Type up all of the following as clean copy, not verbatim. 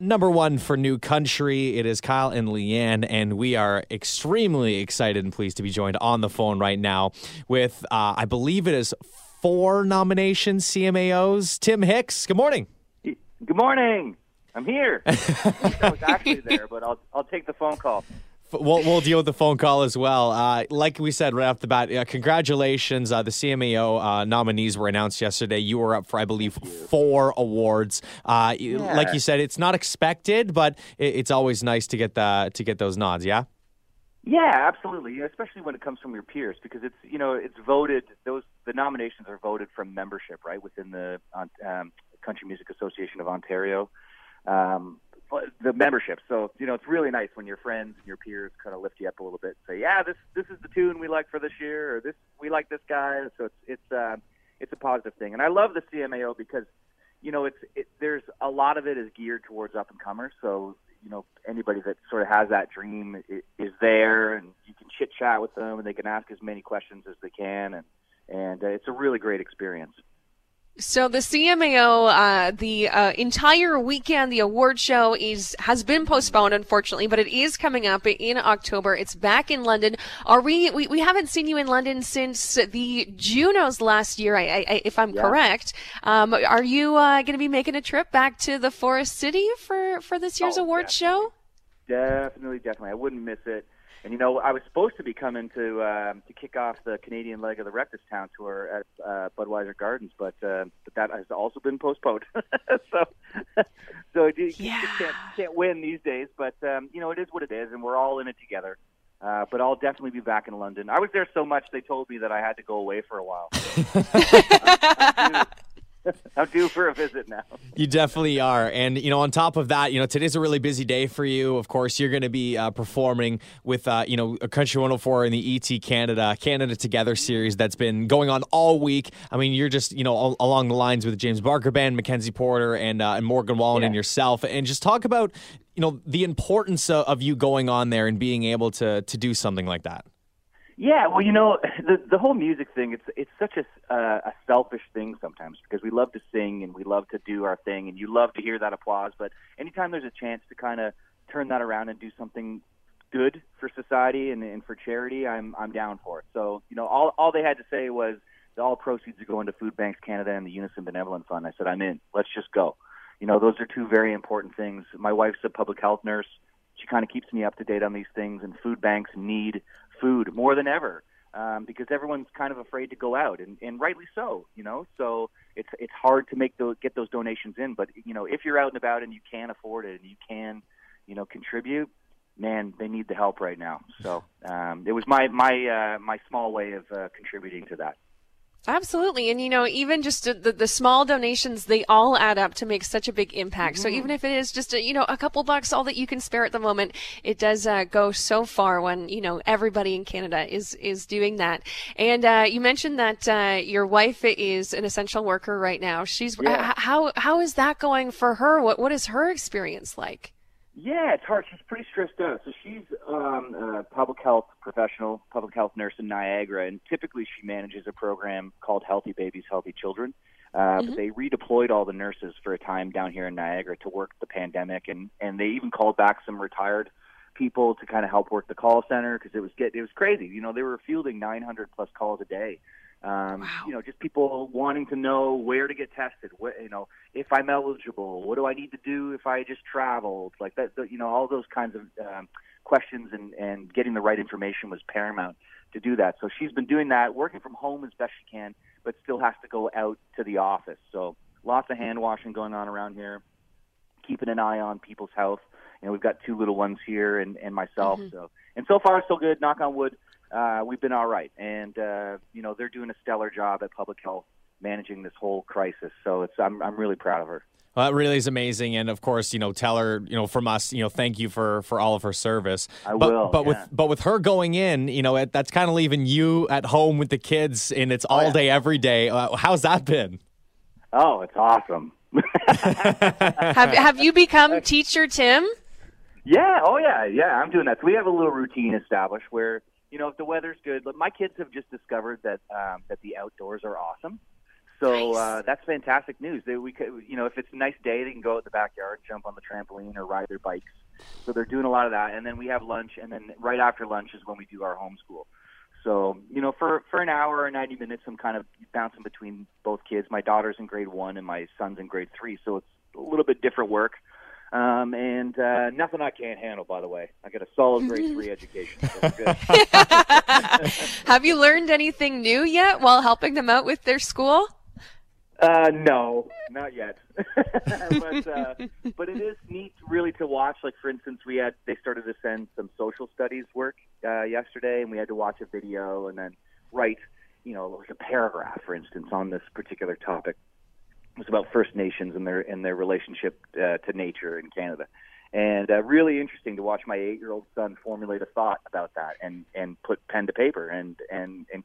number one for New Country. It is Kyle and Leanne, and we are extremely excited and pleased to be joined on the phone right now with, I believe it is 4 nomination CMAOs. Tim Hicks, good morning. Good morning. I'm here. I wish I was actually there, but I'll take the phone call. We'll deal with the phone call as well. Like we said right off the bat, congratulations. The CMAO nominees were announced yesterday. You were up for, I believe, 4 awards. Like you said, it's not expected, but it's always nice to get those nods, yeah? Yeah, absolutely, especially when it comes from your peers, because it's, you know, it's voted. The nominations are voted from membership, right, within the Country Music Association of Ontario. The membership. So, you know, it's really nice when your friends and your peers kind of lift you up a little bit and say, yeah, this is the tune we like for this year, or we like this guy. So it's a positive thing. And I love the CMAO because, you know, there's a lot of it is geared towards up and comers. So, you know, anybody that sort of has that dream is there, and you can chit chat with them and they can ask as many questions as they can. And it's a really great experience. So the CMAO, the entire weekend, the award show has been postponed, unfortunately, but it is coming up in October. It's back in London. Are we haven't seen you in London since the Junos last year, if I'm correct. Are you going to be making a trip back to the Forest City for this year's award show? Definitely. I wouldn't miss it. And, you know, I was supposed to be coming to kick off the Canadian leg of the Wreckless Town tour at Budweiser Gardens, but that has also been postponed. You can't win these days, but, you know, it is what it is, and we're all in it together. But I'll definitely be back in London. I was there so much they told me that I had to go away for a while. I'm due for a visit now. You definitely are. And, you know, on top of that, you know, today's a really busy day for you. Of course, you're going to be performing with, you know, Country 104 in the ET Canada Together series that's been going on all week. I mean, you're just, you know, along the lines with the James Barker Band, Mackenzie Porter, and Morgan Wallen and yourself. And just talk about, you know, the importance of you going on there and being able to do something like that. Yeah, well, you know, the whole music thing, it's such a selfish thing sometimes, because we love to sing and we love to do our thing, and you love to hear that applause, but anytime there's a chance to kind of turn that around and do something good for society and for charity, I'm down for it. So, you know, all they had to say was all proceeds are going to Food Banks Canada and the Unison Benevolent Fund. I said, I'm in. Let's just go. You know, those are two very important things. My wife's a public health nurse. She kind of keeps me up to date on these things, and food banks need food more than ever, because everyone's kind of afraid to go out, and rightly so, you know. So it's hard to get those donations in, but, you know, if you're out and about and you can afford it and you can, you know, contribute, man, they need the help right now. So it was my small way of contributing to that. Absolutely. And, you know, even just the small donations, they all add up to make such a big impact. Mm-hmm. So even if it is just, a couple bucks, all that you can spare at the moment, it does go so far when, you know, everybody in Canada is doing that. And you mentioned that your wife is an essential worker right now. How is that going for her? What is her experience like? Yeah, it's hard. She's pretty stressed out. So she's a public health professional, public health nurse in Niagara, and typically she manages a program called Healthy Babies Healthy Children. But they redeployed all the nurses for a time down here in Niagara to work the pandemic, and they even called back some retired people to kind of help work the call center, because it was crazy. You know, they were fielding 900+ calls a day. You know, just people wanting to know where to get tested, what, you know, if I'm eligible, what do I need to do if I just traveled, like that, you know, all those kinds of questions, and getting the right information was paramount to do that. So she's been doing that, working from home as best she can, but still has to go out to the office. So lots of hand washing going on around here, keeping an eye on people's health. You know, we've got 2 little ones here and myself. Mm-hmm. So far so good, knock on wood. We've been all right, and you know, they're doing a stellar job at public health managing this whole crisis. So I'm really proud of her. Well, it really is amazing, and of course, you know, tell her, you know, from us, you know, thank you for all of her service. I will. But with her going in, you know, that's kind of leaving you at home with the kids, and it's all day every day. How's that been? Oh, it's awesome. Have you become Teacher Tim? Yeah. Oh yeah. Yeah. I'm doing that. So we have a little routine established where, you know, if the weather's good, my kids have just discovered that the outdoors are awesome. So that's fantastic news. We could, you know, if it's a nice day, they can go out the backyard, jump on the trampoline, or ride their bikes. So they're doing a lot of that. And then we have lunch, and then right after lunch is when we do our homeschool. So, you know, for an hour or 90 minutes, I'm kind of bouncing between both kids. My daughter's in grade 1 and my son's in grade 3, so it's a little bit different work. And nothing I can't handle, by the way. I got a solid grade 3 education. So good. Have you learned anything new yet while helping them out with their school? No, not yet. But it is neat, really, to watch. Like, for instance, they started to send some social studies work yesterday, and we had to watch a video and then write, you know, like a paragraph, for instance, on this particular topic. It was about First Nations and their relationship to nature in Canada, and really interesting to watch my 8-year-old son formulate a thought about that and put pen to paper and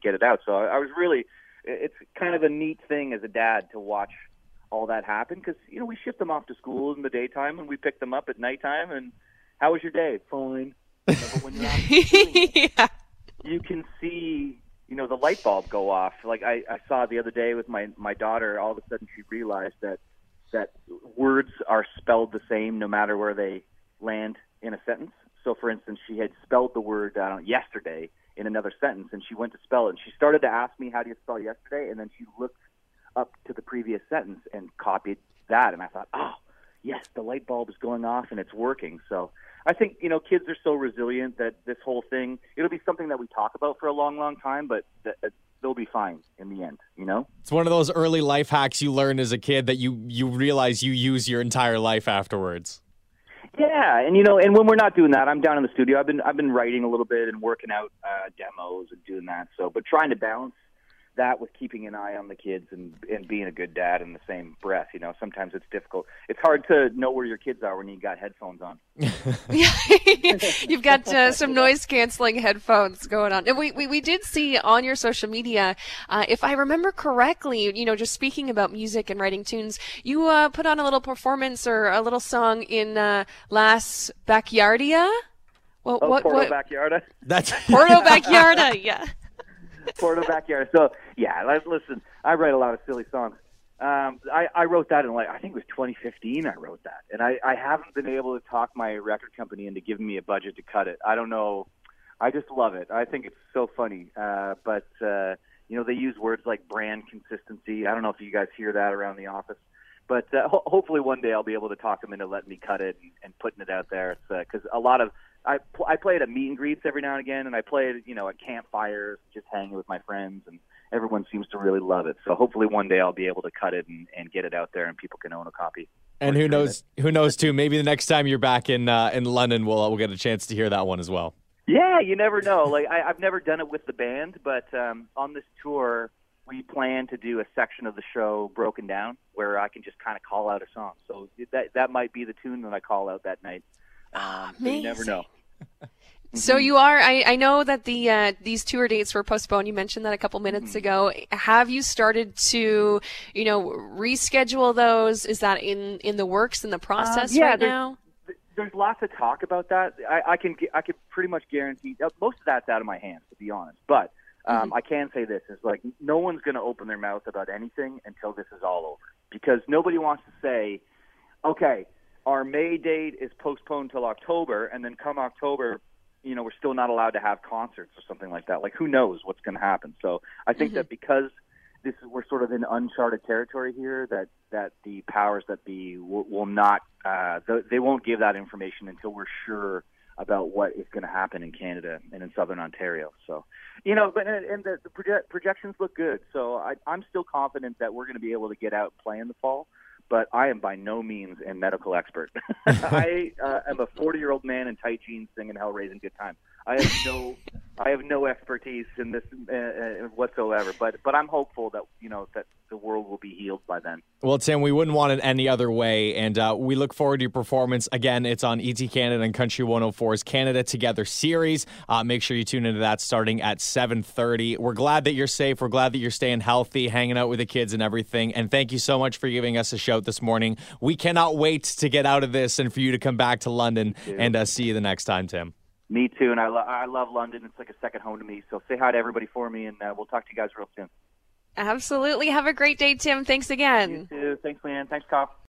get it out. So I was really, it's kind of a neat thing as a dad to watch all that happen, because you know we ship them off to school in the daytime and we pick them up at nighttime. And how was your day? Fine. But when you're out you can see, you know, the light bulb go off. Like I saw the other day with my daughter, all of a sudden she realized that words are spelled the same no matter where they land in a sentence. So, for instance, she had spelled the word yesterday in another sentence, and she went to spell it. And she started to ask me, how do you spell yesterday? And then she looked up to the previous sentence and copied that. And I thought, oh, yes, the light bulb is going off and it's working. So I think, you know, kids are so resilient that this whole thing, it'll be something that we talk about for a long, long time, but they'll be fine in the end, you know? It's one of those early life hacks you learn as a kid that you realize you use your entire life afterwards. Yeah, and, you know, and when we're not doing that, I'm down in the studio. I've been writing a little bit and working out demos and doing that. So, but trying to balance that with keeping an eye on the kids and being a good dad in the same breath. You know, sometimes it's difficult. It's hard to know where your kids are when you got headphones on. You've got some noise-canceling headphones going on. And we did see on your social media, if I remember correctly, you know, just speaking about music and writing tunes, you put on a little performance or a little song in Las Backyardia? Well, Porto Backyarda? That's Porto Backyarda, yeah. Porto Backyarda. So, yeah, listen, I write a lot of silly songs. I wrote that in, like, I think it was 2015 I wrote that. And I haven't been able to talk my record company into giving me a budget to cut it. I don't know. I just love it. I think it's so funny. But you know, they use words like brand consistency. I don't know if you guys hear that around the office. But hopefully one day I'll be able to talk them into letting me cut it and putting it out there. Because a lot of I play it at meet and greets every now and again, and I play it, you know, at campfires, just hanging with my friends, and everyone seems to really love it. So hopefully one day I'll be able to cut it and get it out there, and people can own a copy. And who knows too? Maybe the next time you're back in London, we'll get a chance to hear that one as well. Yeah, you never know. Like I've never done it with the band, but on this tour we plan to do a section of the show broken down where I can just kind of call out a song. So that might be the tune that I call out that night. So you never know. So you are, I know that these tour dates were postponed. You mentioned that a couple minutes ago. Have you started to, you know, reschedule those? Is that in the works, in the process right now? There's lots of talk about that. I can pretty much guarantee, most of that's out of my hands, to be honest. But I can say this, is like no one's going to open their mouth about anything until this is all over. Because nobody wants to say, okay, our May date is postponed till October, and then come October, you know, we're still not allowed to have concerts or something like that. Like, who knows what's going to happen? So I think that because we're sort of in uncharted territory here, that the powers that be will not, they won't give that information until we're sure about what is going to happen in Canada and in Southern Ontario. So, you know, but and the projections look good. So I'm still confident that we're going to be able to get out and play in the fall. But I am by no means a medical expert. I am a 40-year-old man in tight jeans singing "Hell Raising Good Time." I have no expertise in this whatsoever. But I'm hopeful that you know that the world will be healed by then. Well, Tim, we wouldn't want it any other way, and we look forward to your performance. Again, it's on ET Canada and Country 104's Canada Together series. Make sure you tune into that starting at 7:30. We're glad that you're safe. We're glad that you're staying healthy, hanging out with the kids and everything. And thank you so much for giving us a shout this morning. We cannot wait to get out of this and for you to come back to London and see you the next time, Tim. Me too, and I love London. It's like a second home to me. So say hi to everybody for me, and we'll talk to you guys real soon. Absolutely. Have a great day, Tim. Thanks again. You too. Thanks, Leanne. Thanks, Cop.